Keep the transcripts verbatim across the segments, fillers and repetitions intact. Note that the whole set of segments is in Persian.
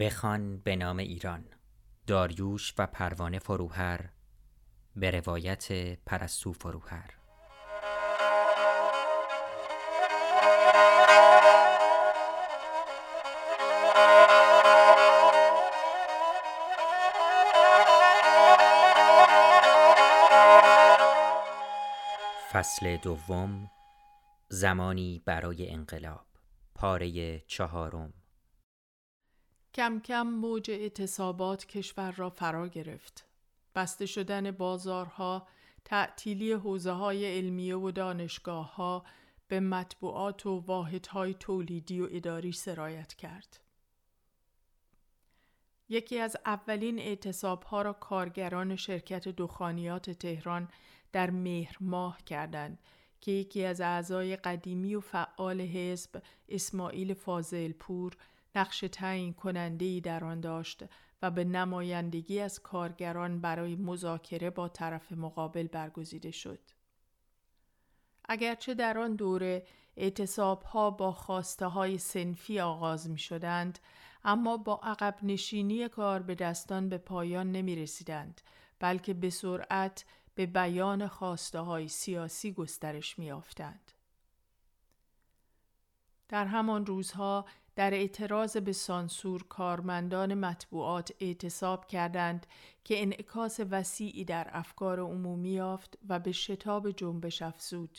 بخوان به نام ایران، داریوش و پروانه فروهر به روایت پرستو فروهر. فصل دوم، زمانی برای انقلاب، پاره چهارم. کم کم موج اعتصابات کشور را فرا گرفت. بسته شدن بازارها، تعطیلی حوزه‌های علمیه و دانشگاه‌ها به مطبوعات و واحدهای تولیدی و اداری سرایت کرد. یکی از اولین اعتصاب‌ها را کارگران شرکت دخانیات تهران در مهر ماه کردند که یکی از اعضای قدیمی و فعال حزب، اسماعیل فاضل پور، نقش تعیین کننده‌ای در آن داشت و به نمایندگی از کارگران برای مذاکره با طرف مقابل برگزیده شد. اگرچه در آن دوره اعتصاب‌ها با خواسته‌های صنفی آغاز می‌شدند، اما با عقب نشینی کار به دستان به پایان نمی‌رسیدند، بلکه به سرعت به بیان خواسته‌های سیاسی گسترش می‌یافتند. در همان روزها در اعتراض به سانسور کارمندان مطبوعات اعتصاب کردند که انعکاس وسیعی در افکار عمومی یافت و به شتاب جنبش افزود.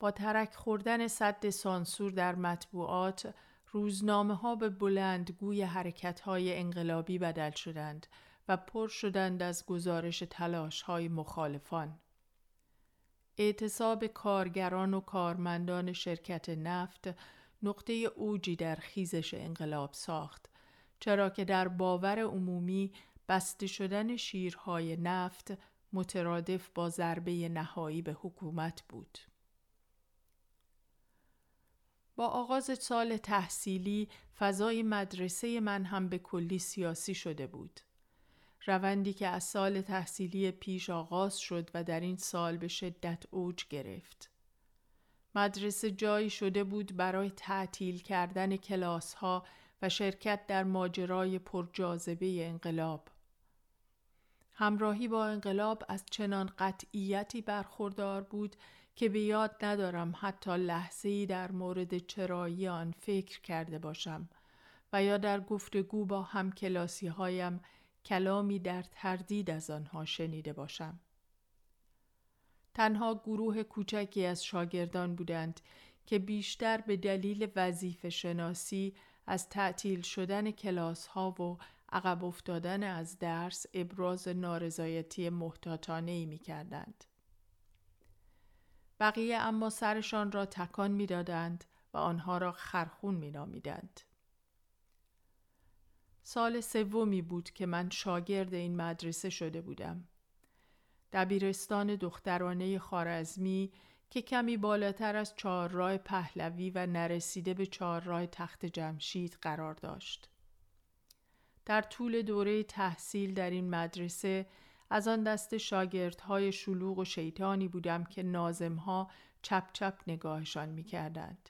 با ترک خوردن سد سانسور در مطبوعات، روزنامه‌ها به بلندگوی حرکت‌های انقلابی بدل شدند و پر شدند از گزارش تلاش‌های مخالفان. اعتصاب کارگران و کارمندان شرکت نفت نقطه اوجی در خیزش انقلاب ساخت، چرا که در باور عمومی بسته شدن شیرهای نفت مترادف با ضربه نهایی به حکومت بود. با آغاز سال تحصیلی، فضای مدرسه من هم به کلی سیاسی شده بود. روندی که از سال تحصیلی پیش آغاز شد و در این سال به شدت اوج گرفت. مدرسه جایی شده بود برای تعطیل کردن کلاس‌ها و شرکت در ماجرای پرجاذبه انقلاب. همراهی با انقلاب از چنان قطعیتی برخوردار بود که به یاد ندارم حتی لحظه‌ای در مورد چرایی آن فکر کرده باشم و یا در گفتگو با همکلاسی‌هایم کلامی در تردید از آنها شنیده باشم. تنها گروه کوچکی از شاگردان بودند که بیشتر به دلیل وظیفه شناسی از تعطیل شدن کلاس‌ها و عقب افتادن از درس ابراز نارضایتی محتاطانه‌ای می‌کردند. بقیه اما سرشان را تکان می‌دادند و آنها را خرخون می‌نامیدند. سال سومی بود که من شاگرد این مدرسه شده بودم. دبیرستان دخترانه خوارزمی که کمی بالاتر از چهارراه پهلوی و نرسیده به چهارراه تخت جمشید قرار داشت. در طول دوره تحصیل در این مدرسه از آن دست شاگردهای شلوغ و شیطانی بودم که ناظم‌ها چپ چپ نگاهشان می‌کردند.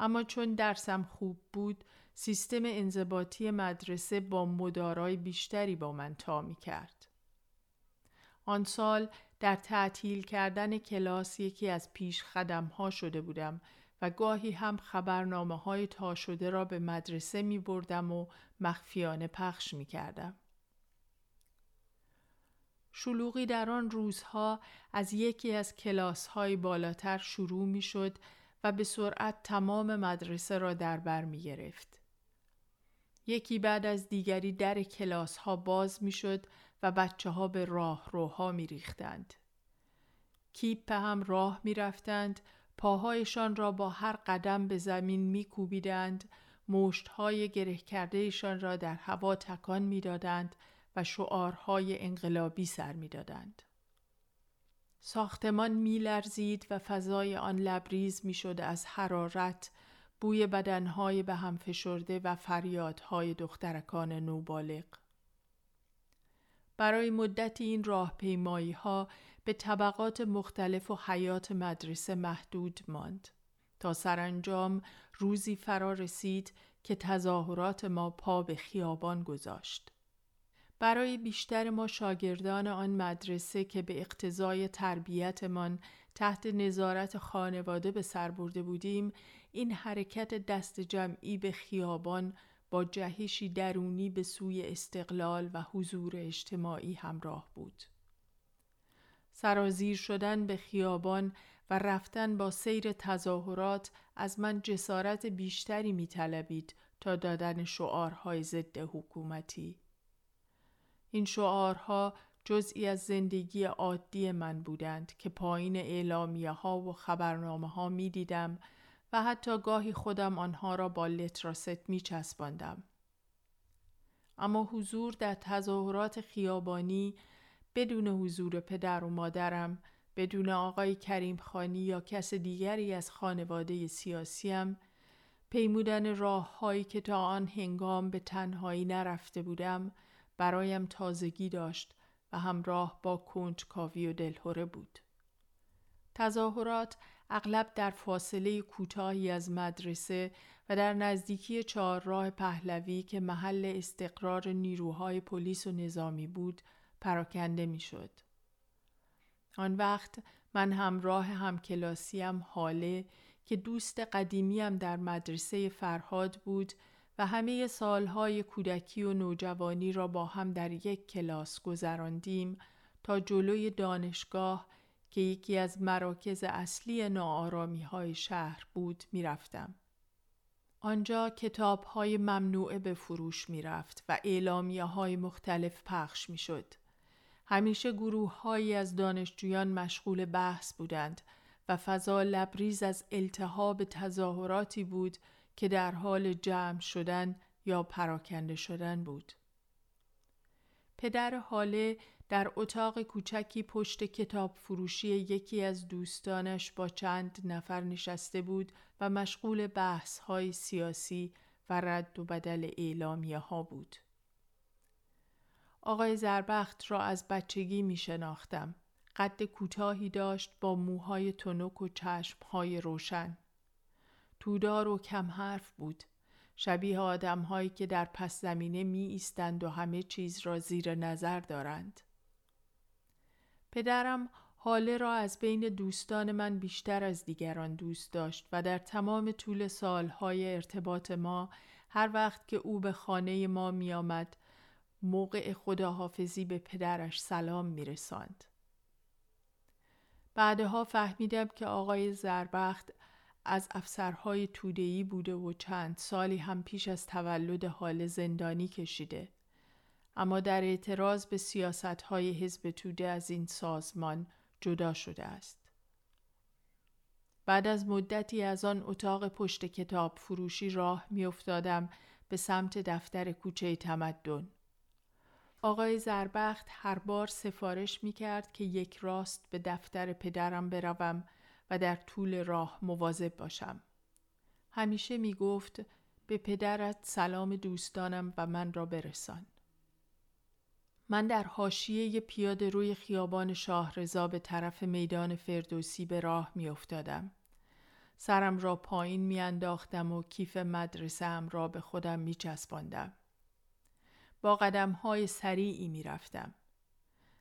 اما چون درسم خوب بود، سیستم انضباطی مدرسه با مدارای بیشتری با من تا می‌کرد. آن سال در تعطیل کردن کلاس یکی از پیش خدمها شده بودم و گاهی هم خبرنامه‌های تا شده را به مدرسه می بردم و مخفیانه پخش می کردم. شلوغی در آن روزها از یکی از کلاس‌های بالاتر شروع می شد و به سرعت تمام مدرسه را در بر می گرفت. یکی بعد از دیگری در کلاس‌ها باز می شد و بچه ها به راه روها می ریختند. کیپ هم راه می رفتند، پاهایشان را با هر قدم به زمین می کوبیدند، مشتهای گره کردهشان را در هوا تکان می دادند و شعارهای انقلابی سر می دادند. ساختمان می لرزید و فضای آن لبریز می شد از حرارت، بوی بدنهای به هم فشرده و فریادهای دخترکان نوبالغ. برای مدتی این راهپیمایی‌ها به طبقات مختلف و حیات مدرسه محدود ماند تا سرانجام روزی فرا رسید که تظاهرات ما پا به خیابان گذاشت. برای بیشتر ما شاگردان آن مدرسه که به اقتضای تربیتمان تحت نظارت خانواده به سر برده بودیم، این حرکت دست جمعی به خیابان با جهشی درونی به سوی استقلال و حضور اجتماعی همراه بود. سرازیر شدن به خیابان و رفتن با سیر تظاهرات از من جسارت بیشتری می‌طلبید تا دادن شعارهای ضد حکومتی. این شعارها جزئی از زندگی عادی من بودند که پایین اعلامیه‌ها و خبرنامه‌ها می‌دیدم و حتی گاهی خودم آنها را با لتراست می‌چسباندم. اما حضور در تظاهرات خیابانی، بدون حضور پدر و مادرم، بدون آقای کریم خانی یا کس دیگری از خانواده سیاسیم، پیمودن راه‌هایی که تا آن هنگام به تنهایی نرفته بودم، برایم تازگی داشت و همراه با کنجکاوی و دلهره بود. تظاهرات اغلب در فاصله کوتاهی از مدرسه و در نزدیکی چهارراه پهلوی که محل استقرار نیروهای پلیس و نظامی بود، پراکنده میشد. آن وقت من همراه همکلاسیم حاله که دوست قدیمیم در مدرسه فرهاد بود و همه سالهای کودکی و نوجوانی را با هم در یک کلاس گذراندیم تا جلوی دانشگاه که یکی از مراکز اصلی ناآرامی‌های شهر بود می رفتم. آنجا کتاب‌های ممنوعه به فروش می رفت و اعلامیه‌های مختلف پخش می شد. همیشه گروه‌هایی از دانشجویان مشغول بحث بودند و فضا لبریز از التهاب تظاهراتی بود که در حال جمع شدن یا پراکنده شدن بود. پدر حاله در اتاق کوچکی پشت کتاب فروشی یکی از دوستانش با چند نفر نشسته بود و مشغول بحث‌های سیاسی و رد و بدل اعلامیه‌ها بود. آقای زربخت را از بچگی می شناختم. قد کوتاهی داشت با موهای تنک و چشم‌های روشن. تودار و کم حرف بود. شبیه آدم‌هایی که در پس زمینه می ایستند و همه چیز را زیر نظر دارند. پدرم حاله را از بین دوستان من بیشتر از دیگران دوست داشت و در تمام طول سالهای ارتباط ما، هر وقت که او به خانه ما می آمد، موقع خداحافظی به پدرش سلام می رساند. بعدها فهمیدم که آقای زربخت از افسرهای توده‌ای بوده و چند سالی هم پیش از تولد حال زندانی کشیده. اما در اعتراض به سیاست‌های حزب توده از این سازمان جدا شده است. بعد از مدتی از آن اتاق پشت کتاب فروشی راه می‌افتادم به سمت دفتر کوچه تمدن. آقای زربخت هر بار سفارش می‌کرد که یک راست به دفتر پدرم بروم و در طول راه مواظب باشم. همیشه می گفت به پدرت سلام دوستانم و من را برسان. من در حاشیه پیاده روی خیابان شاهرضا به طرف میدان فردوسی به راه می افتادم. سرم را پایین می انداختم و کیف مدرسه‌ام را به خودم می چسباندم. با قدم‌های سریعی می رفتم.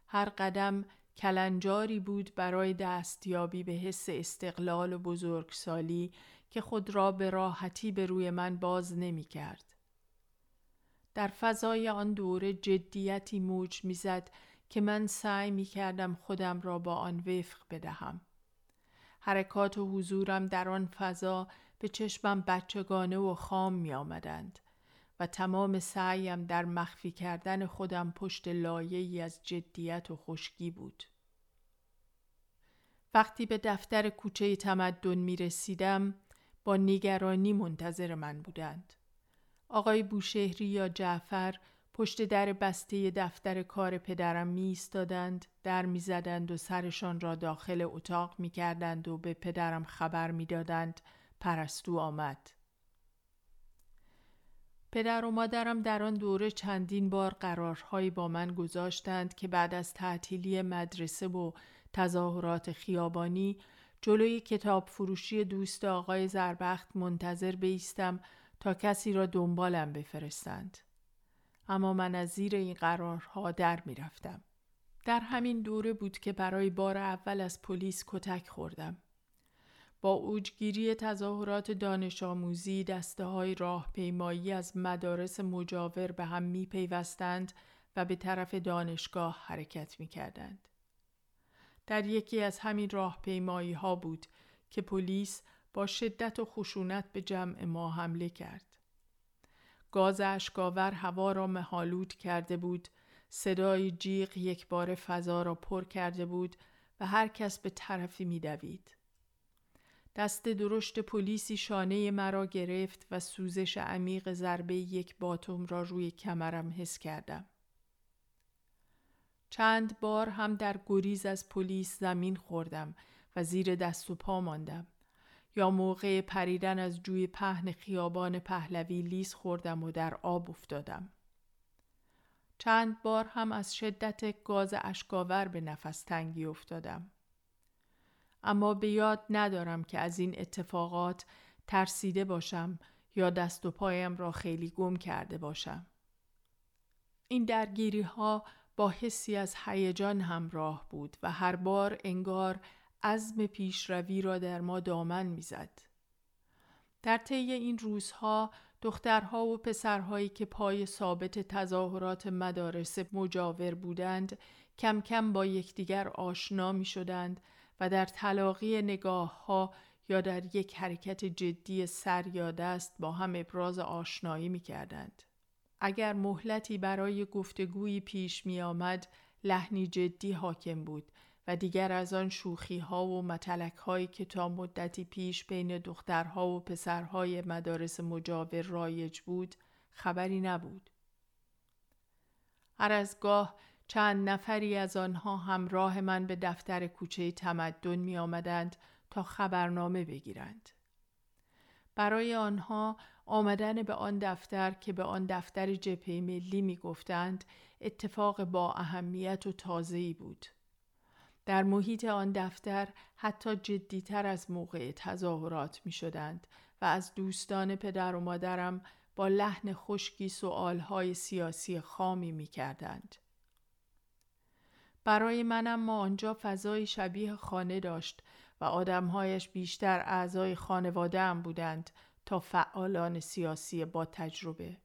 هر قدم کلنجاری بود برای دستیابی به حس استقلال و بزرگسالی که خود را به راحتی به روی من باز نمی کرد. در فضای آن دوره جدیتی موج می زد که من سعی می کردم خودم را با آن وفق بدهم. حرکات و حضورم در آن فضا به چشمم بچگانه و خام می آمدند و تمام سعیم در مخفی کردن خودم پشت لایه‌ای از جدیت و خشکی بود. وقتی به دفتر کوچه تمدن می رسیدم، با نگرانی منتظر من بودند. آقای بوشهری یا جعفر پشت در بسته دفتر کار پدرم می ایستادند، در می زدند و سرشان را داخل اتاق می کردند و به پدرم خبر می دادند پرستو آمد. پدر و مادرم در آن دوره چندین بار قرارهایی با من گذاشتند که بعد از تعطیلی مدرسه و تظاهرات خیابانی جلوی کتاب فروشی دوست آقای زربخت منتظر بایستم تا کسی را دنبالم بفرستند. اما من از زیر این قرارها در می رفتم. در همین دوره بود که برای بار اول از پلیس کتک خوردم. با اوجگیری تظاهرات دانش آموزی دسته‌های راهپیمایی از مدارس مجاور به هم می پیوستند و به طرف دانشگاه حرکت می کردند. در یکی از همین راهپیمایی ها بود که پلیس با شدت و خشونت به جمع ما حمله کرد. گاز اشک‌آور هوا را مه‌آلود کرده بود، صدای جیغ یک بار فضا را پر کرده بود و هر کس به طرفی می دوید. دست درشت پلیسی شانه مرا گرفت و سوزش عمیق ضربه یک باتوم را روی کمرم حس کردم. چند بار هم در گریز از پلیس زمین خوردم و زیر دست و پا ماندم یا موقع پریدن از جوی پهن خیابان پهلوی لیز خوردم و در آب افتادم. چند بار هم از شدت گاز اشک‌آور به نفس تنگی افتادم. اما به یاد ندارم که از این اتفاقات ترسیده باشم یا دست و پایم را خیلی گم کرده باشم. این درگیری ها با حسی از هیجان همراه بود و هر بار انگار عزم پیشروی را در ما دامن می‌زد. در طی این روزها دخترها و پسرهایی که پای ثابت تظاهرات مدارس مجاور بودند کم کم با یکدیگر آشنا می‌شدند و در تلاقی نگاه‌ها یا در یک حرکت جدی سر یا دست با هم ابراز آشنایی می‌کردند. اگر مهلتی برای گفتگویی پیش می آمد، لحنی جدی حاکم بود و دیگر از آن شوخی ها و متلک هایی که تا مدتی پیش بین دخترها و پسرهای مدارس مجاور رایج بود، خبری نبود. هر از گاه چند نفری از آنها همراه من به دفتر کوچه تمدن می آمدند تا خبرنامه بگیرند. برای آنها آمدن به آن دفتر که به آن دفتر جبهه ملی می گفتند اتفاق با اهمیت و تازه‌ای بود. در محیط آن دفتر حتی جدی‌تر از موقع تظاهرات می شدند و از دوستان پدر و مادرم با لحن خشکی سؤالهای سیاسی خامی می کردند. برای من اما آنجا فضای شبیه خانه داشت و آدمهایش بیشتر اعضای خانواده ام بودند تا فعالان سیاسی با تجربه.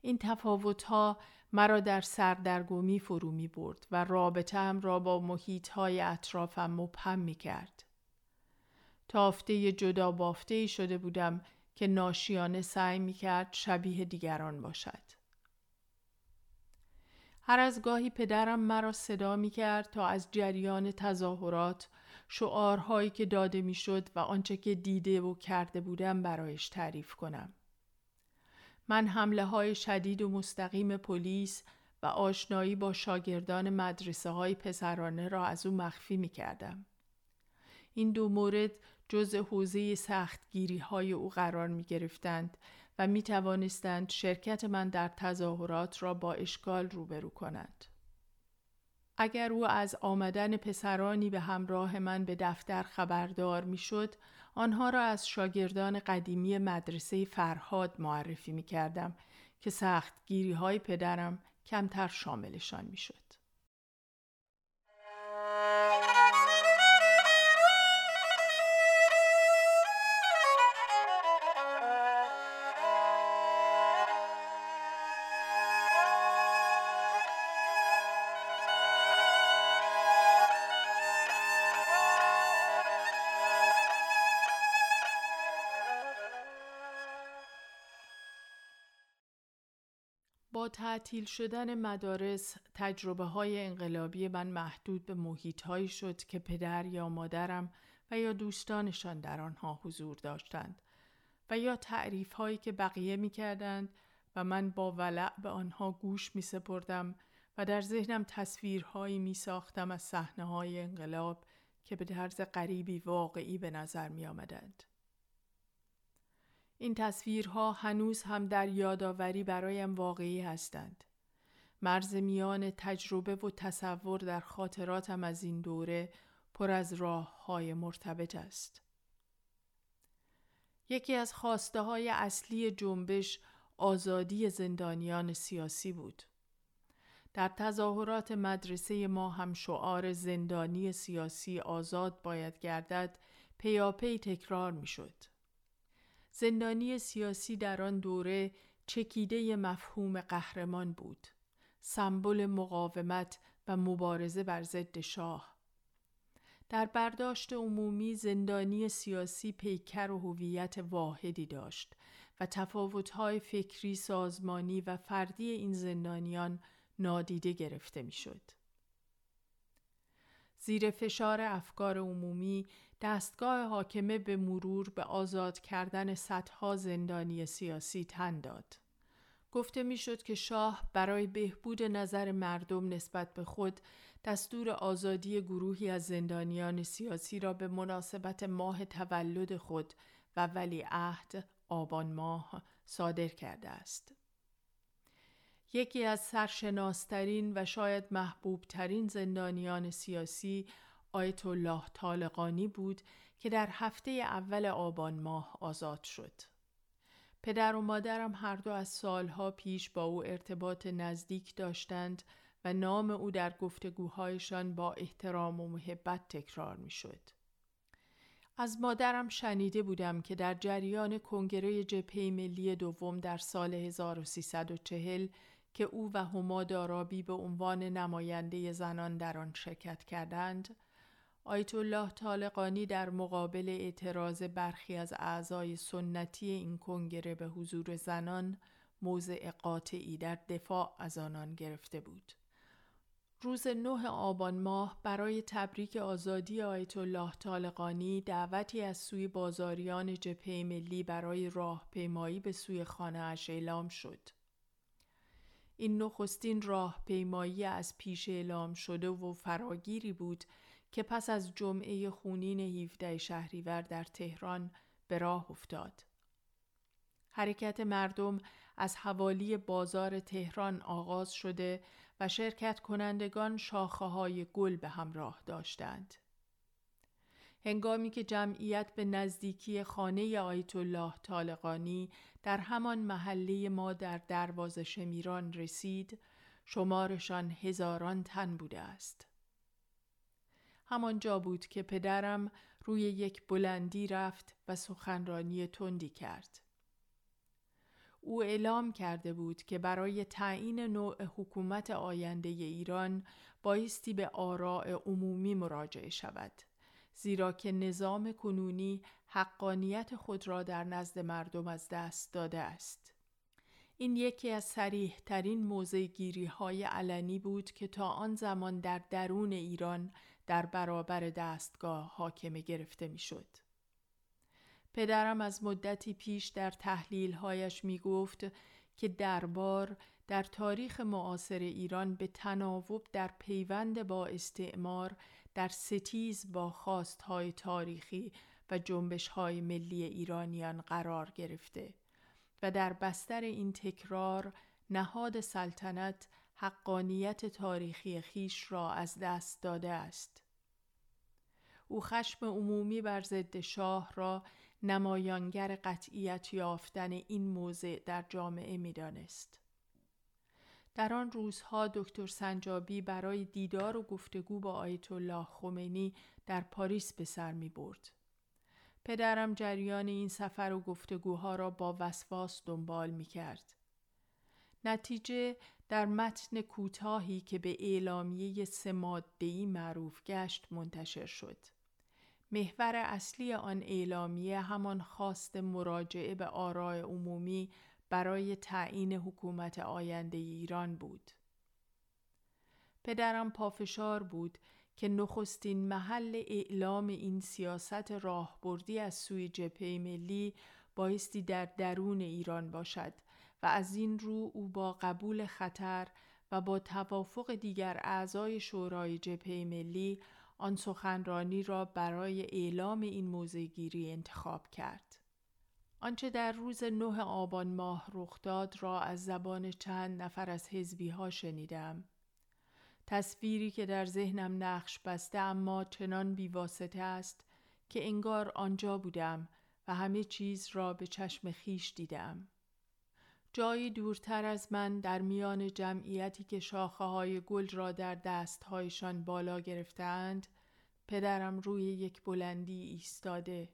این تفاوت‌ها مرا در سردرگمی فرو می‌برد و رابطه‌ام را با محیط‌های اطرافم مبهم می‌کرد. تافته جدا بافته‌ای شده بودم که ناشیانه سعی می‌کرد شبیه دیگران باشد. هر از گاهی پدرم مرا صدا می کرد تا از جریان تظاهرات، شعارهایی که داده می شد و آنچه که دیده و کرده بودم برایش تعریف کنم. من حمله های شدید و مستقیم پلیس و آشنایی با شاگردان مدرسه های پسرانه را از او مخفی می کردم. این دو مورد جزء حوزه سختگیری های او قرار می گرفتند و می توانستند شرکت من در تظاهرات را با اشکال روبرو کنند. اگر او از آمدن پسرانی به همراه من به دفتر خبردار می شد، آنها را از شاگردان قدیمی مدرسه فرهاد معرفی می کردم که سختگیری های پدرم کمتر شاملشان می شد. با تعطیل شدن مدارس تجربه‌های انقلابی من محدود به محیط‌هایی شد که پدر یا مادرم و یا دوستانشان در آنها حضور داشتند و یا تعریف‌هایی که بقیه می‌کردند و من با ولع به آنها گوش می‌سپردم و در ذهنم تصویرهایی می‌ساختم از صحنه‌های انقلاب که به طرز غریبی واقعی به نظر می‌آمدند. این تصویرها هنوز هم در یادآوری برایم واقعی هستند. مرز میان تجربه و تصور در خاطراتم از این دوره پر از راه‌های مرتبط است. یکی از خواسته‌های اصلی جنبش آزادی زندانیان سیاسی بود. در تظاهرات مدرسه ما هم شعار زندانی سیاسی آزاد باید گردد پیاپی تکرار می‌شد. زندانی سیاسی در آن دوره چکیده مفهوم قهرمان بود، سمبل مقاومت و مبارزه بر ضد شاه. در برداشت عمومی زندانی سیاسی پیکر و هویت واحدی داشت و تفاوت‌های فکری، سازمانی و فردی این زندانیان نادیده گرفته می‌شد. زیر فشار افکار عمومی، دستگاه حاکمه به مرور به آزاد کردن صدها زندانی سیاسی تن داد. گفته میشد که شاه برای بهبود نظر مردم نسبت به خود دستور آزادی گروهی از زندانیان سیاسی را به مناسبت ماه تولد خود و ولیعهد آبان ماه صادر کرده است. یکی از سرشناسترین و شاید محبوبترین زندانیان سیاسی آیت الله طالقانی بود که در هفته اول آبان ماه آزاد شد. پدر و مادرم هر دو از سالها پیش با او ارتباط نزدیک داشتند و نام او در گفتگوهایشان با احترام و محبت تکرار می شد. از مادرم شنیده بودم که در جریان کنگره جبهه ملی دوم در سال هزار و سیصد و چهل که او و هما دارابی به عنوان نماینده زنان در آن شرکت کردند، آیت الله طالقانی در مقابل اعتراض برخی از اعضای سنتی این کنگره به حضور زنان موضع قاطعی در دفاع از آنان گرفته بود. روز نه آبان ماه برای تبریک آزادی آیت الله طالقانی دعوتی از سوی بازاریان جبهه ملی برای راهپیمایی به سوی خانه اش اعلام شد. این نخستین راهپیمایی از پیش اعلام شده و فراگیری بود که پس از جمعه خونین هفدهم شهریور در تهران به راه افتاد. حرکت مردم از حوالی بازار تهران آغاز شده و شرکت کنندگان شاخه‌های گل به همراه داشتند. هنگامی که جمعیت به نزدیکی خانه آیت الله طالقانی در همان محله ما در دروازه شمیران رسید، شمارشان هزاران تن بوده است. همانجا بود که پدرم روی یک بلندی رفت و سخنرانی تندی کرد. او اعلام کرده بود که برای تعیین نوع حکومت آینده ایران بایستی به آراء عمومی مراجعه شود، زیرا که نظام کنونی حقانیت خود را در نزد مردم از دست داده است. این یکی از صریح‌ترین موضع‌گیری‌های علنی بود که تا آن زمان در درون ایران در برابر دستگاه حاکمه گرفته می‌شد. پدرم از مدتی پیش در تحلیل‌هایش می‌گفت که دربار در تاریخ معاصر ایران به تناوب در پیوند با استعمار، در ستیز با خواست‌های تاریخی و جنبش‌های ملی ایرانیان قرار گرفته و در بستر این تکرار نهاد سلطنت حقانیت تاریخی خیش را از دست داده است. او خشم عمومی بر ضد شاه را نمایانگر قطعیت یافتن این موضع در جامعه می دانست. در آن روزها دکتر سنجابی برای دیدار و گفتگو با آیت الله خمینی در پاریس به سر می برد. پدرم جریان این سفر و گفتگوها را با وسواس دنبال می کرد. نتیجه در متن کوتاهی که به اعلامیه سه ماده‌ای معروف گشت منتشر شد. محور اصلی آن اعلامیه همان خواست مراجعه به آراء عمومی برای تعیین حکومت آینده ایران بود. پدرم پافشار بود که نخستین محل اعلام این سیاست راهبردی از سوی جبهه ملی بایستی در درون ایران باشد و از این رو او با قبول خطر و با توافق دیگر اعضای شورای جبهه ملی آن سخنرانی را برای اعلام این موضع‌گیری انتخاب کرد. آنچه در روز نه آبان ماه رخ داد را از زبان چند نفر از حزبی‌ها شنیدم. تصویری که در ذهنم نقش بسته اما چنان بیواسطه است که انگار آنجا بودم و همه چیز را به چشم خیش دیدم. جایی دورتر از من در میان جمعیتی که شاخه‌های گل را در دست‌هایشان بالا گرفتند، پدرم روی یک بلندی ایستاده.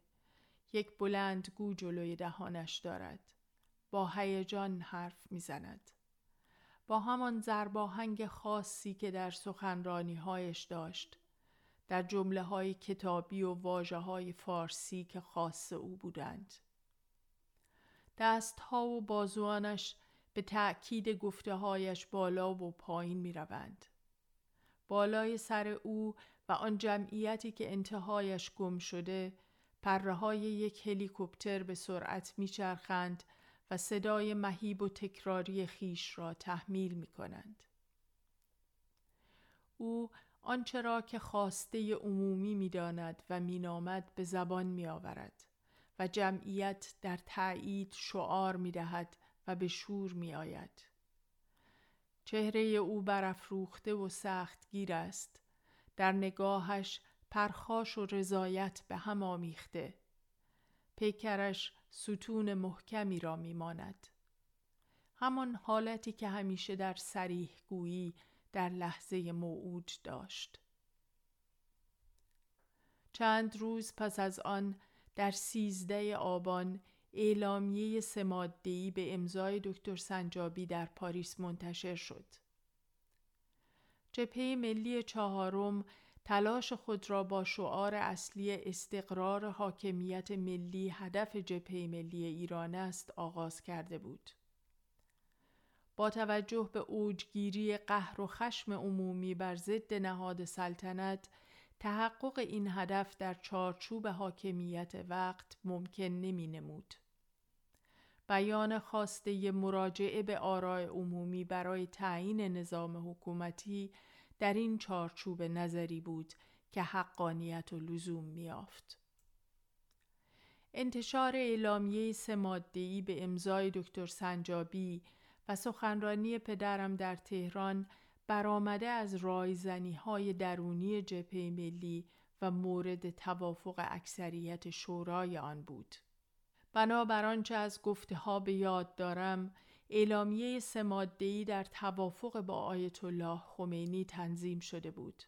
یک بلندگو جلوی دهانش دارد. با هیجان حرف می‌زند. با همان ضرباهنگ خاصی که در سخنرانی‌هایش داشت، در جمله‌های کتابی و واژه‌های فارسی که خاص او بودند. دست‌ها و بازوانش به تأکید گفته‌هایش بالا و پایین می‌روند. بالای سر او و آن جمعیتی که انتهایش گم شده، پره‌های یک هلیکوپتر به سرعت می‌چرخند و صدای مهیب و تکراری خیش را تحمیل می‌کنند. او آنچه را که خواسته عمومی می‌داند و مینامد به زبان می‌آورد و جمعیت در تأیید شعار می‌دهد و به شور می‌آید. چهره او برافروخته و سختگیر است. در نگاهش پرخاش و رضایت به هم آمیخته. پیکرش ستون محکمی را میماند. همان حالتی که همیشه در صریح گویی در لحظه موعود داشت. چند روز پس از آن در سیزده آبان اعلامیه سه ماده‌ای به امضای دکتر سنجابی در پاریس منتشر شد. جبهه ملی چهارم تلاش خود را با شعار اصلی استقرار حاکمیت ملی هدف جبهه ملی ایران است آغاز کرده بود. با توجه به اوجگیری قهر و خشم عمومی بر ضد نهاد سلطنت، تحقق این هدف در چارچوب حاکمیت وقت ممکن نمی نمود. بیان خواسته مراجعه به آراء عمومی برای تعیین نظام حکومتی در این چارچوب نظری بود که حقانیت و لزوم می‌یافت. انتشار اعلامیه سه ماده‌ای به امضای دکتر سنجابی و سخنرانی پدرم در تهران برآمده از رایزنی‌های درونی جبهه ملی و مورد توافق اکثریت شورای آن بود. بنابر آنچه از گفته‌ها به یاد دارم، اعلامیه سه ماده‌ای در توافق با آیت الله خمینی تنظیم شده بود.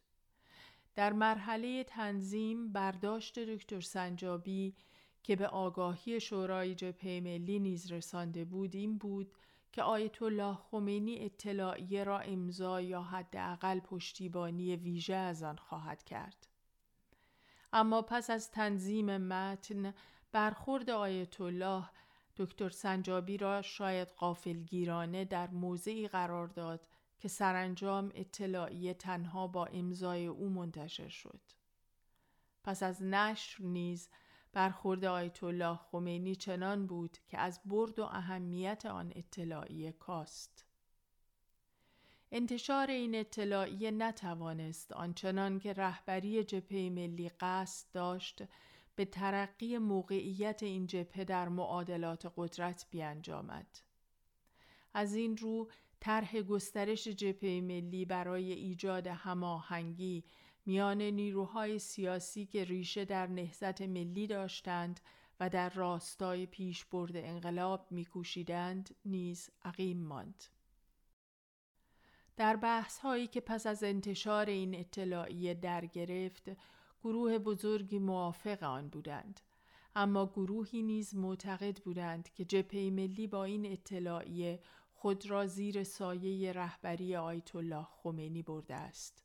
در مرحله تنظیم برداشت دکتر سنجابی که به آگاهی شورای جبهه ملی نیز رسانده بود این بود که آیت الله خمینی اطلاعیه را امضا یا حداقل پشتیبانی ویژه از آن خواهد کرد. اما پس از تنظیم متن، برخورد آیت الله دکتر سنجابی را شاید غافلگیرانه در موضعی قرار داد که سرانجام اطلاعیه تنها با امضای او منتشر شد. پس از نشر نیز برخورد آیت الله خمینی چنان بود که از برد و اهمیت آن اطلاعیه کاست. انتشار این اطلاعیه نتوانست آنچنان که رهبری جبهه ملی قصد داشت به ترقی موقعیت این جبهه در معادلات قدرت بیانجامد. از این رو طرح گسترش جبهه ملی برای ایجاد هماهنگی میان نیروهای سیاسی که ریشه در نهضت ملی داشتند و در راستای پیشبرد انقلاب می‌کوشیدند نیز عقیم ماند. در بحث‌هایی که پس از انتشار این اطلاعیه در گرفت، گروه بزرگی موافق آن بودند، اما گروهی نیز معتقد بودند که جبهه ملی با این اطلاعیه خود را زیر سایه رهبری آیت الله خمینی برده است.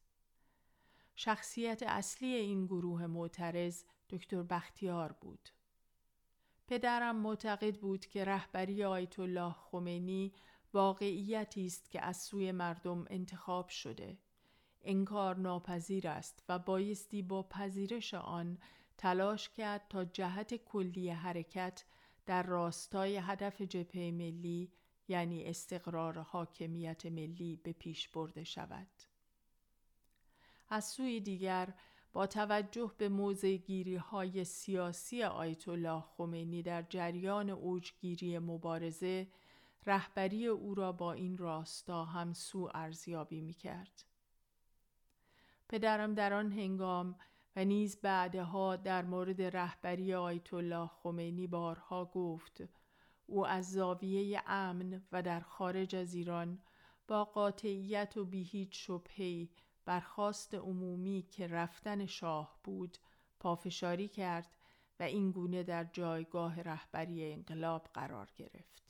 شخصیت اصلی این گروه معترض دکتر بختیار بود. پدرم معتقد بود که رهبری آیت الله خمینی واقعیتی است که از سوی مردم انتخاب شده، انکار ناپذیر است و بایستی با پذیرش آن تلاش کرد تا جهت کلی حرکت در راستای هدف جبهه ملی یعنی استقرار حاکمیت ملی به پیش برده شود. از سوی دیگر با توجه به موضع‌گیری‌های سیاسی آیت الله خمینی در جریان اوجگیری مبارزه، رهبری او را با این راستا همسو ارزیابی می‌کرد. پدرم در آن هنگام و نیز بعدها در مورد رهبری آیت الله خمینی بارها گفت. او از زاویه امن و در خارج از ایران با قاطعیت و بی هیچ شبهه‌ای بر خواست عمومی که رفتن شاه بود پافشاری کرد و این گونه در جایگاه رهبری انقلاب قرار گرفت.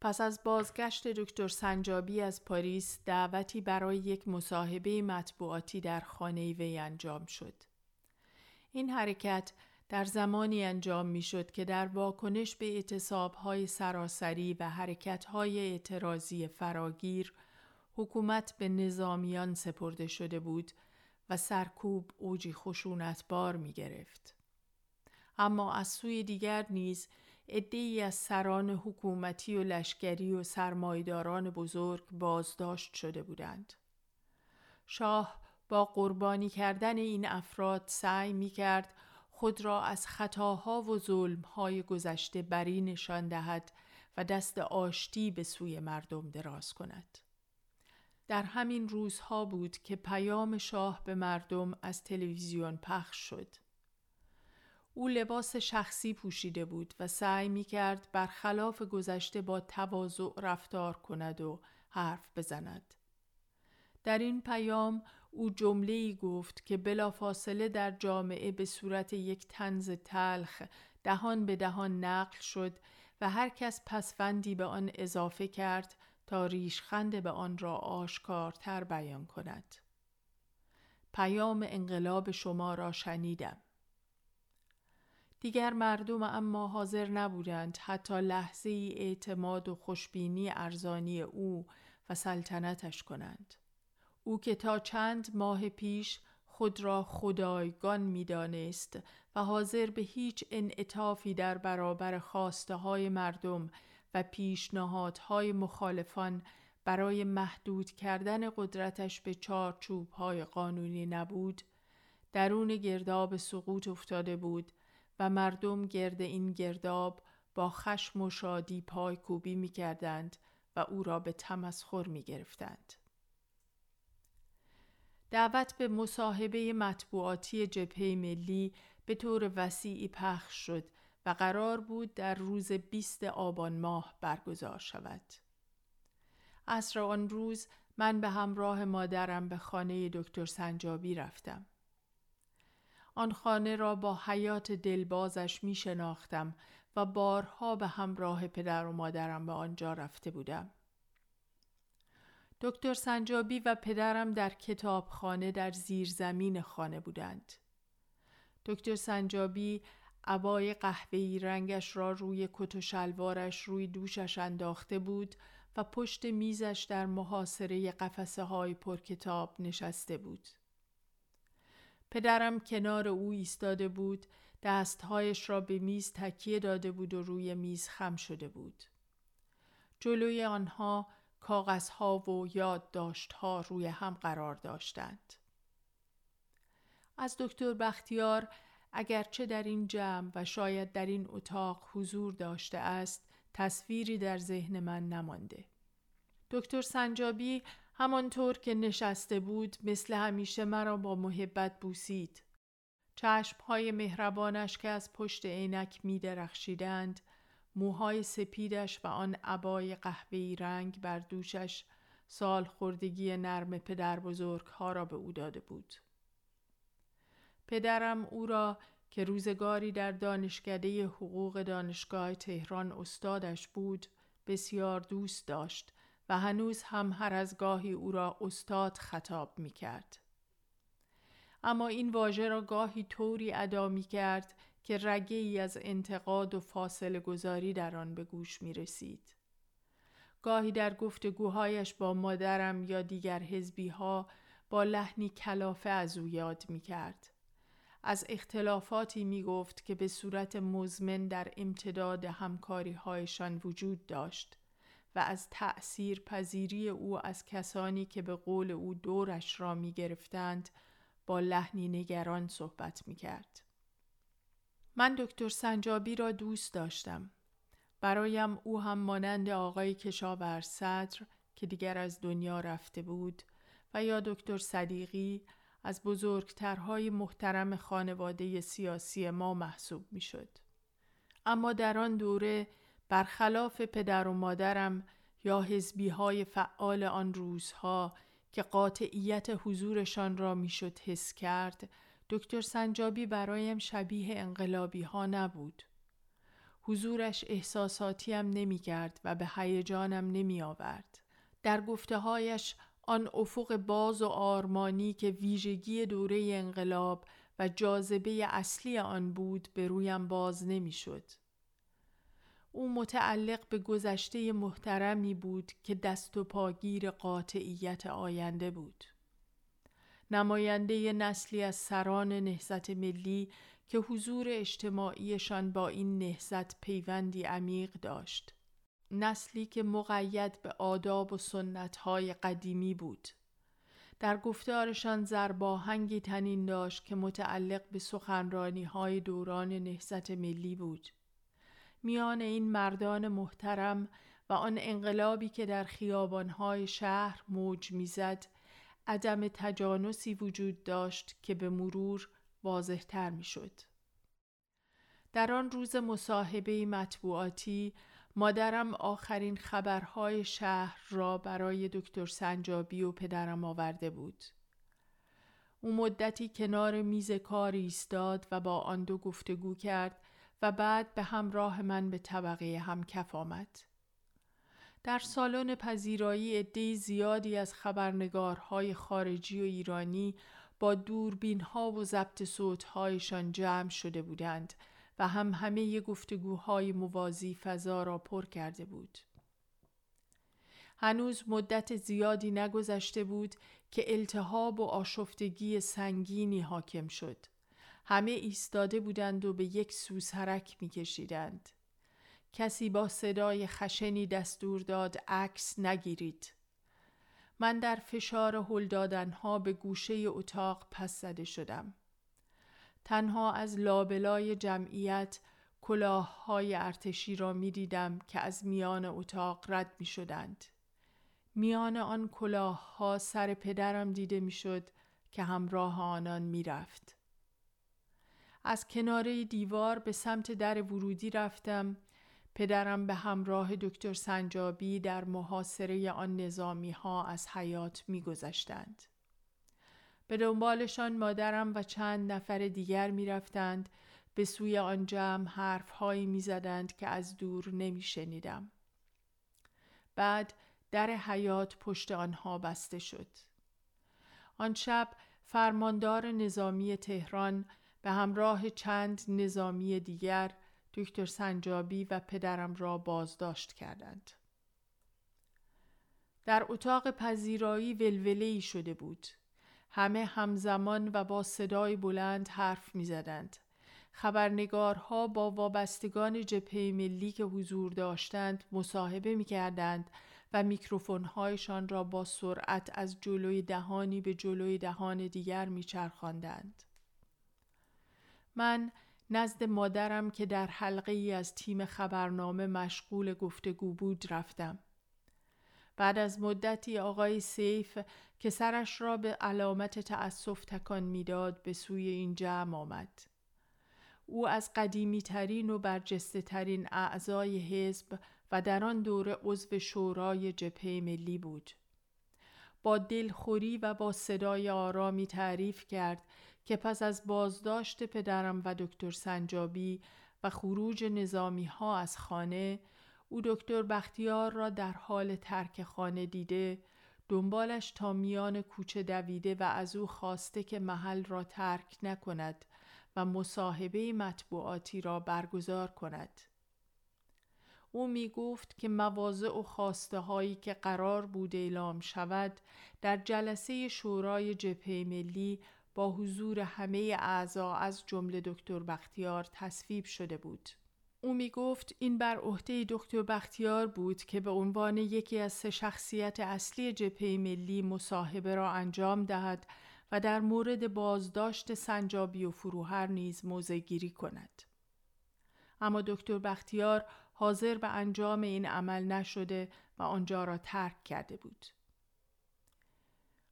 پس از بازگشت دکتر سنجابی از پاریس دعوتی برای یک مصاحبه مطبوعاتی در خانه وی انجام شد. این حرکت در زمانی انجام می شد که در واکنش به اعتصاب‌های سراسری و حرکت‌های اعتراضی فراگیر حکومت به نظامیان سپرده شده بود و سرکوب اوجی خشونتبار می گرفت. اما از سوی دیگر نیز عده‌ای از سران حکومتی و لشکری و سرمایه‌داران بزرگ بازداشت شده بودند. شاه با قربانی کردن این افراد سعی می‌کرد خود را از خطاها و ظلم‌های گذشته بری نشان دهد و دست آشتی به سوی مردم دراز کند. در همین روزها بود که پیام شاه به مردم از تلویزیون پخش شد. او لباس شخصی پوشیده بود و سعی می کرد برخلاف گذشته با تواضع رفتار کند و حرف بزند. در این پیام او جمله‌ای گفت که بلافاصله در جامعه به صورت یک طنز تلخ دهان به دهان نقل شد و هر کس پسوندی به آن اضافه کرد تا ریشخند به آن را آشکارتر بیان کند. پیام انقلاب شما را شنیدم. دیگر مردم اما حاضر نبودند حتی لحظه ای اعتماد و خوشبینی ارزانی او و سلطنتش کنند. او که تا چند ماه پیش خود را خدایگان می دانست و حاضر به هیچ انعطافی در برابر خواسته های مردم و پیشنهادهای مخالفان برای محدود کردن قدرتش به چارچوب های قانونی نبود، درون گرداب سقوط افتاده بود و مردم گرد این گرداب با خشم و شادی پای کوبی می کردند و او را به تمسخر می گرفتند. دعوت به مصاحبه مطبوعاتی جبهه ملی به طور وسیعی پخش شد و قرار بود در روز بیست آبان ماه برگزار شود. عصر آن روز من به همراه مادرم به خانه دکتر سنجابی رفتم. آن خانه را با حیات دلبازش می شناختم و بارها به همراه پدر و مادرم به آنجا رفته بودم. دکتر سنجابی و پدرم در کتابخانه در زیرزمین خانه بودند. دکتر سنجابی عبای قهوه‌ای رنگش را روی کت و شلوارش روی دوشش انداخته بود و پشت میزش در محاصره قفسه‌های پرکتاب نشسته بود. پدرم کنار او ایستاده بود، دستهایش را به میز تکیه داده بود و روی میز خم شده بود. جلوی آنها کاغذها و یادداشتها روی هم قرار داشتند. از دکتر بختیار اگرچه در این جمع و شاید در این اتاق حضور داشته است، تصویری در ذهن من نمانده. دکتر سنجابی همانطور که نشسته بود مثل همیشه مرا با محبت بوسید. چشمهای مهربانش که از پشت عینک می درخشیدند، موهای سپیدش و آن عبای قهوه‌ای رنگ بر دوشش سال خوردگی نرم پدر بزرگها را به او داده بود. پدرم او را که روزگاری در دانشکده حقوق دانشگاه تهران استادش بود بسیار دوست داشت و هنوز هم هر از گاهی او را استاد خطاب می کرد. اما این واژه را گاهی طوری ادا می کرد که رگه ای از انتقاد و فاصله گذاری در آن به گوش می رسید. گاهی در گفتگوهایش با مادرم یا دیگر حزبی ها با لحنی کلافه از او یاد می کرد. از اختلافاتی می گفت که به صورت مزمن در امتداد همکاری هایشان وجود داشت و از تأثیر پذیری او از کسانی که به قول او دورش را می گرفتند با لحنی نگران صحبت می کرد. من دکتر سنجابی را دوست داشتم. برایم او هم مانند آقای کشاورز صدر که دیگر از دنیا رفته بود و یا دکتر صدیقی از بزرگترهای محترم خانواده سیاسی ما محسوب می شد. اما در آن دوره برخلاف پدر و مادرم یا حزبی‌های فعال آن روزها که قاطعیت حضورشان را می شد حس کرد، دکتر سنجابی برایم شبیه انقلابی ها نبود. حضورش احساساتیم نمی کرد و به هیجانم نمی آورد. در گفته‌هایش آن افق باز و آرمانی که ویژگی دوره انقلاب و جاذبه اصلی آن بود به رویم باز نمی شد. او متعلق به گذشته محترمی بود که دست و پاگیر قاطعیت آینده بود. نماینده نسلی از سران نهضت ملی که حضور اجتماعیشان با این نهضت پیوندی عمیق داشت. نسلی که مقید به آداب و سنت‌های قدیمی بود. در گفتارشان ضرباهنگی طنین داشت که متعلق به سخنرانی‌های دوران نهضت ملی بود. میان این مردان محترم و آن انقلابی که در خیابان‌های شهر موج می‌زد، عدم تجانسی وجود داشت که به مرور واضح‌تر می‌شد. در آن روز مصاحبه مطبوعاتی، مادرم آخرین خبرهای شهر را برای دکتر سنجابی و پدرم آورده بود. او مدتی کنار میز کار ایستاد و با آن دو گفتگو کرد و بعد به همراه من به طبقه همکف آمد. در سالن پذیرایی عده زیادی از خبرنگارهای خارجی و ایرانی با دوربین‌ها و ضبط صوت‌هایشان جمع شده بودند و هم همه ی گفتگوهای موازی فضا را پر کرده بود. هنوز مدت زیادی نگذشته بود که التهاب و آشفتگی سنگینی حاکم شد. همه ایستاده بودند و به یک سو سرک می کشیدند. کسی با صدای خشنی دستور داد عکس نگیرید. من در فشار هل دادنها به گوشه اتاق پس زده شدم. تنها از لابلای جمعیت کلاه‌های ارتشی را می دیدم که از میان اتاق رد می شدند. میان آن کلاه‌ها سر پدرم دیده می شد که همراه آنان می رفت. از کناره دیوار به سمت در ورودی رفتم. پدرم به همراه دکتر سنجابی در محاصره آن نظامی‌ها از حیات می گذشتند. به دنبالشان مادرم و چند نفر دیگر می رفتند، به سوی آن جمع حرفهایی می زدند که از دور نمی شنیدم. بعد در حیات پشت آنها بسته شد. آن شب فرماندار نظامی تهران به همراه چند نظامی دیگر دکتر سنجابی و پدرم را بازداشت کردند. در اتاق پذیرایی ولوله‌ای شده بود. همه همزمان و با صدای بلند حرف می زدند. خبرنگارها با وابستگان جبهه ملی که حضور داشتند مصاحبه می کردند و میکروفونهایشان را با سرعت از جلوی دهانی به جلوی دهان دیگر می چرخاندند. من نزد مادرم که در حلقه ای از تیم خبرنامه مشغول گفتگو بود رفتم. بعد از مدتی آقای سیف که سرش را به علامت تأسف تکان می‌داد به سوی این جمع آمد. او از قدیمی‌ترین و برجسته‌ترین اعضای حزب و در آن دوره عضو شورای جبهه ملی بود. با دلخوری و با صدای آرامی تعریف کرد که پس از بازداشت پدرم و دکتر سنجابی و خروج نظامی‌ها از خانه، او دکتر بختیار را در حال ترک خانه دیده، دنبالش تا میان کوچه دویده و از او خواسته که محل را ترک نکند و مصاحبه مطبوعاتی را برگزار کند. او می گفت که مواضع و خواسته هایی که قرار بود اعلام شود در جلسه شورای جبهه ملی با حضور همه اعضا از جمله دکتر بختیار تصویب شده بود. او می گفت این بر عهده دکتر بختیار بود که به عنوان یکی از سه شخصیت اصلی جبهه ملی مصاحبه را انجام دهد و در مورد بازداشت سنجابی و فروهر نیز موضع گیری کند. اما دکتر بختیار حاضر به انجام این عمل نشده و آنجا را ترک کرده بود.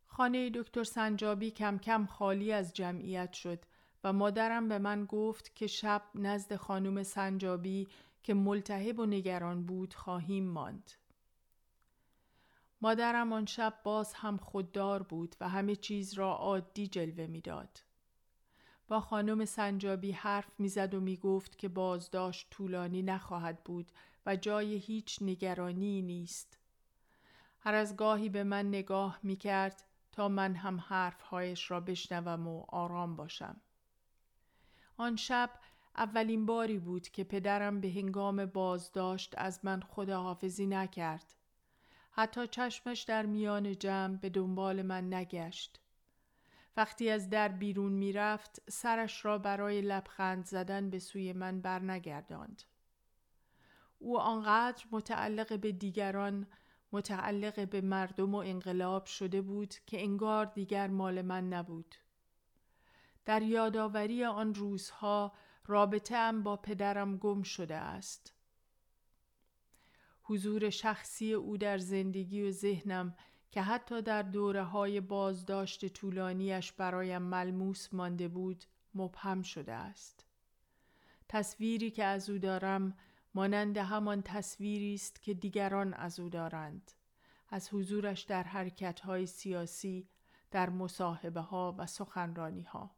خانه دکتر سنجابی کم کم خالی از جمعیت شد و مادرم به من گفت که شب نزد خانم سنجابی که ملتهب و نگران بود خواهیم ماند. مادرم آن شب باز هم خوددار بود و همه چیز را عادی جلوه می داد. با خانم سنجابی حرف می زد و می گفت که بازداشت طولانی نخواهد بود و جای هیچ نگرانی نیست. هر از گاهی به من نگاه می کرد تا من هم حرفهایش را بشنوم و آرام باشم. آن شب اولین باری بود که پدرم به هنگام بازداشت از من خداحافظی نکرد. حتی چشمش در میان جمع به دنبال من نگشت. وقتی از در بیرون می رفت، سرش را برای لبخند زدن به سوی من بر نگرداند. او آنقدر متعلق به دیگران، متعلق به مردم و انقلاب شده بود که انگار دیگر مال من نبود. در یادآوری آن روزها رابطه‌ام با پدرم گم شده است. حضور شخصی او در زندگی و ذهنم که حتی در دوره‌های بازداشت طولانیش برایم ملموس مانده بود، مبهم شده است. تصویری که از او دارم مانند همان تصویری است که دیگران از او دارند، از حضورش در حرکت‌های سیاسی، در مصاحبه‌ها و سخنرانی‌ها.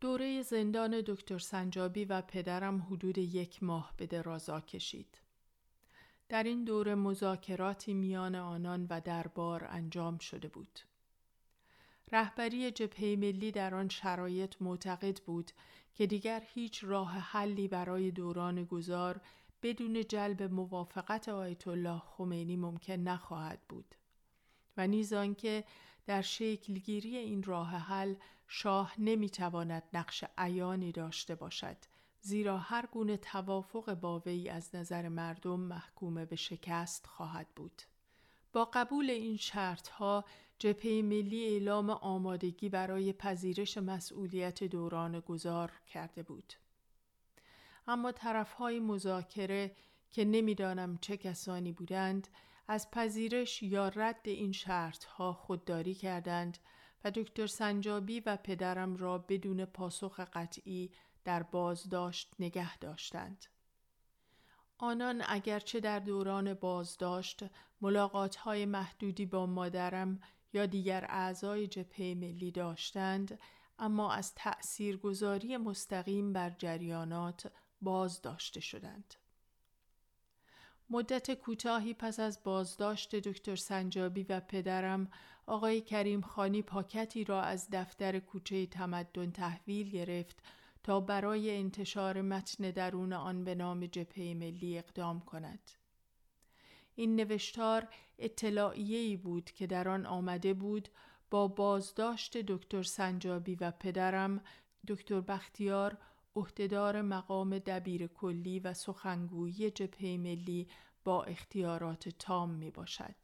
دوره زندان دکتر سنجابی و پدرم حدود یک ماه به درازا کشید. در این دوره مذاکراتی میان آنان و دربار انجام شده بود. رهبری جبهه ملی در آن شرایط معتقد بود که دیگر هیچ راه حلی برای دوران گذار بدون جلب موافقت آیت الله خمینی ممکن نخواهد بود و نیز آنکه در شکلگیری این راه حل شاه نمیتواند نقش عیانی داشته باشد، زیرا هر گونه توافق با وی از نظر مردم محکوم به شکست خواهد بود. با قبول این شرطها جبهه ملی اعلام آمادگی برای پذیرش مسئولیت دوران گذار کرده بود. اما طرفهای مذاکره که نمیدانم چه کسانی بودند، از پذیرش یا رد این شرطها خودداری کردند و دکتر سنجابی و پدرم را بدون پاسخ قطعی در بازداشت نگه داشتند. آنان اگرچه در دوران بازداشت ملاقات‌های محدودی با مادرم یا دیگر اعضای جبهه ملی داشتند، اما از تأثیرگذاری مستقیم بر جریانات بازداشته شدند. مدت کوتاهی پس از بازداشت دکتر سنجابی و پدرم، آقای کریم خانی پاکتی را از دفتر کوچه تمدن تحویل گرفت تا برای انتشار متن درون آن به نام جبهه ملی اقدام کند. این نوشتار اطلاعیه‌ای بود که در آن آمده بود با بازداشت دکتر سنجابی و پدرم، دکتر بختیار عهدهدار مقام دبیر کلی و سخنگوی جبهه ملی با اختیارات تام می باشد.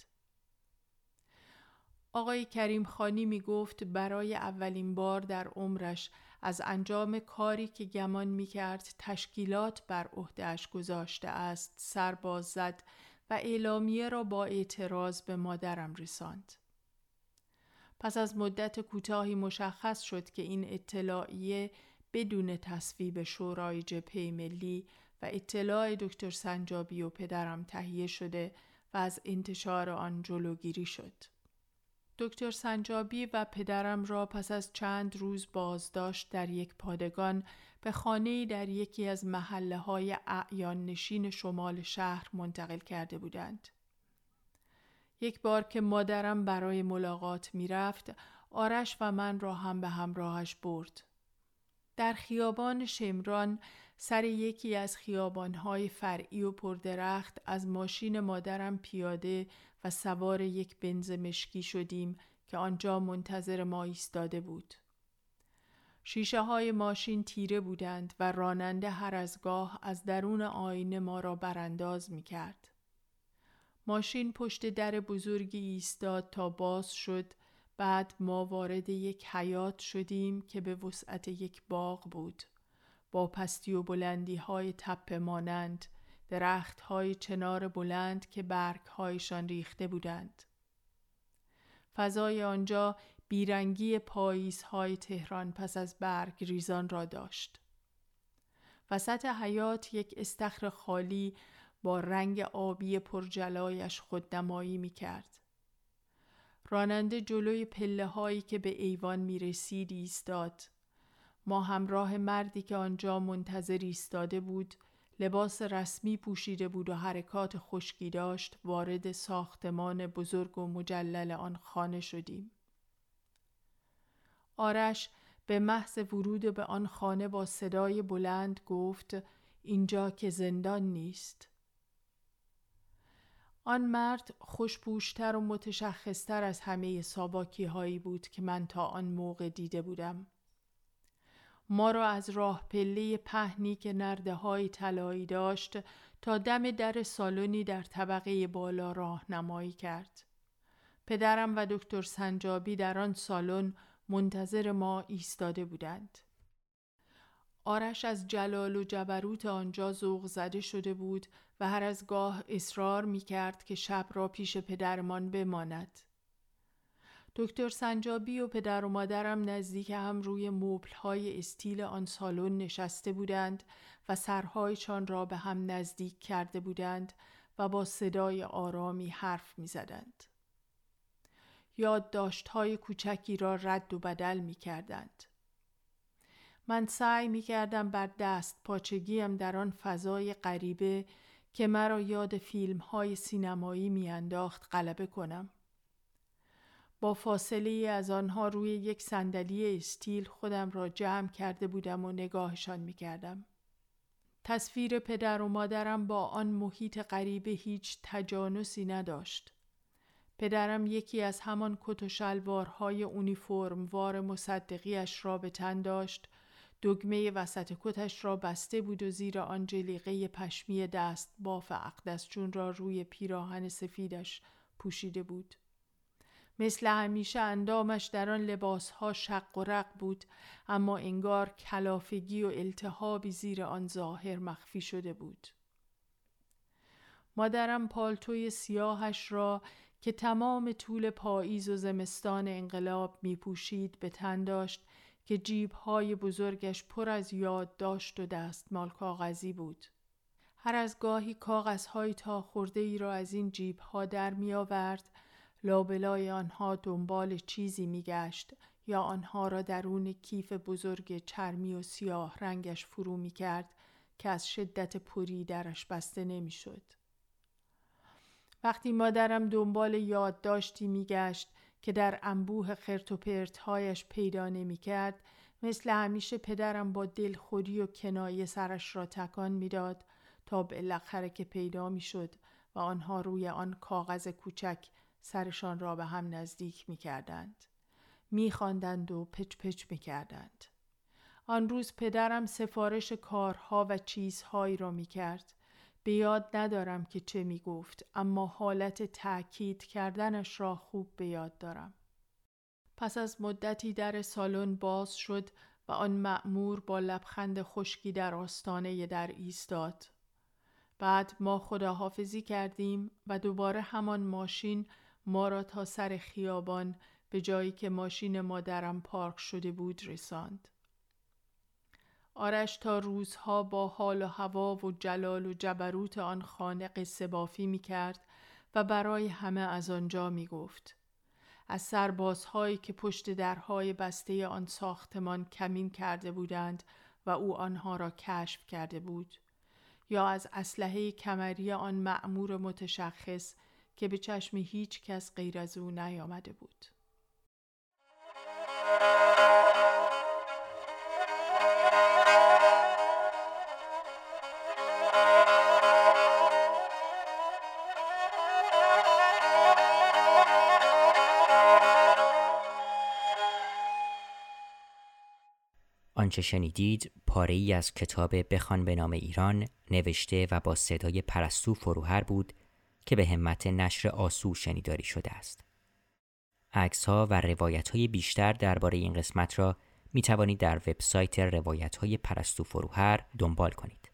آقای کریم خانی می گفت برای اولین بار در عمرش از انجام کاری که گمان می کرد تشکیلات بر عهده‌اش گذاشته است سر باز زد و اعلامیه را با اعتراض به مادرم رساند. پس از مدت کوتاهی مشخص شد که این اطلاعیه بدون تصویب شورای جبهه ملی و اطلاع دکتر سنجابی و پدرم تهیه شده و از انتشار آن جلوگیری شد. دکتر سنجابی و پدرم را پس از چند روز بازداشت در یک پادگان به خانه‌ای در یکی از محله‌های اعیان نشین شمال شهر منتقل کرده بودند. یک بار که مادرم برای ملاقات می رفت، آرش و من را هم به همراهش برد. در خیابان شمران، سر یکی از خیابان‌های فرعی و پردرخت از ماشین مادرم پیاده و سوار یک بنز مشکی شدیم که آنجا منتظر ما ایستاده بود. شیشه های ماشین تیره بودند و راننده هر از گاه از درون آینه ما را برانداز می کرد. ماشین پشت در بزرگی ایستاد تا باز شد، بعد ما وارد یک حیاط شدیم که به وسعت یک باغ بود، با پستی و بلندی های تپه مانند، درخت های چنار بلند که برگ هایشان ریخته بودند. فضای آنجا بیرنگی پاییز های تهران پس از برگ ریزان را داشت. وسط حیاط یک استخر خالی با رنگ آبی پرجلایش خودنمایی می کرد. راننده جلوی پله هایی که به ایوان می رسید ایستاد. ما همراه مردی که آنجا منتظر ایستاده بود، لباس رسمی پوشیده بود و حرکات خشکی داشت، وارد ساختمان بزرگ و مجلل آن خانه شدیم. آرش به محض ورود به آن خانه با صدای بلند گفت: اینجا که زندان نیست. آن مرد خوش‌پوش‌تر و متشخص‌تر از همه ساواکی‌هایی بود که من تا آن موقع دیده بودم. ما را از راه پله پهنی که نرده‌های طلایی داشت تا دم در سالنی در طبقه بالا راهنمایی کرد. پدرم و دکتر سنجابی در آن سالن منتظر ما ایستاده بودند. آرش از جلال و جبروت آنجا ذوق زده شده بود و هر از گاه اصرار می کرد که شب را پیش پدرمان بماند. دکتر سنجابی و پدر و مادرم نزدیک هم روی مبل‌های استیل آن سالن نشسته بودند و سرهایشان را به هم نزدیک کرده بودند و با صدای آرامی حرف می زدند. یادداشت‌های کوچکی را رد و بدل می کردند. من سعی می کردم بر دست پاچگیم در آن فضای غریبه که مرا یاد فیلم‌های سینمایی می انداخت غلبه کنم. با فاصله از آنها روی یک صندلی استیل خودم را جمع کرده بودم و نگاهشان می کردم. تصویر پدر و مادرم با آن محیط غریبه هیچ تجانسی نداشت. پدرم یکی از همان کت و شلوارهای اونیفورموار مصدقیش را به تن داشت، دگمه وسط کتش را بسته بود و زیر آن جلیقه پشمی دست باف اقدسچون را روی پیراهن سفیدش پوشیده بود. مثل همیشه اندامش در آن لباسها شق و رق بود، اما انگار کلافگی و التهابی زیر آن ظاهر مخفی شده بود. مادرم پالتوی سیاهش را که تمام طول پاییز و زمستان انقلاب می پوشید به تن داشت که جیب‌های بزرگش پر از یادداشت و دستمال کاغذی بود. هر از گاهی کاغذهای تا خورده ای را از این جیب‌ها در می آورد، لابلای آنها دنبال چیزی می گشت یا آنها را درون کیف بزرگ چرمی و سیاه رنگش فرو می کرد که از شدت پری درش بسته نمی شد. وقتی مادرم دنبال یادداشتی می گشت که در انبوه خرت و پرت‌هایش پیدا نمی‌کرد، مثل همیشه پدرم با دلخوری و کنایه سرش را تکان می‌داد تا بالاخره که پیدا می‌شد و آنها روی آن کاغذ کوچک سرشان را به هم نزدیک می‌کردند، می‌خواندند و پچ پچ می‌کردند. آن روز پدرم سفارش کارها و چیزهایی را می‌کرد. به یاد ندارم که چه می گفت، اما حالت تأکید کردنش را خوب به یاد دارم. پس از مدتی در سالن باز شد و آن مأمور با لبخند خشکی در آستانه در ایستاد. بعد ما خداحافظی کردیم و دوباره همان ماشین ما را تا سر خیابان به جایی که ماشین مادرم پارک شده بود رساند. آرش تا روزها با حال و هوا و جلال و جبروت آن خانه قصه بافی می کرد و برای همه از آنجا می گفت. از سربازهایی که پشت درهای بسته آن ساختمان کمین کرده بودند و او آنها را کشف کرده بود، یا از اسلحه کمری آن مأمور متشخص که به چشم هیچ کس غیر از او نیامده بود. آنچه شنیدید پاره‌ای از کتاب بخوان به نام ایران نوشته و با صدای پرستو فروهر بود که به همت نشر آسو شنیداری شده است. عکس‌ها و روایت‌های بیشتر درباره این قسمت را می‌توانید در وبسایت روایت‌های پرستو فروهر دنبال کنید.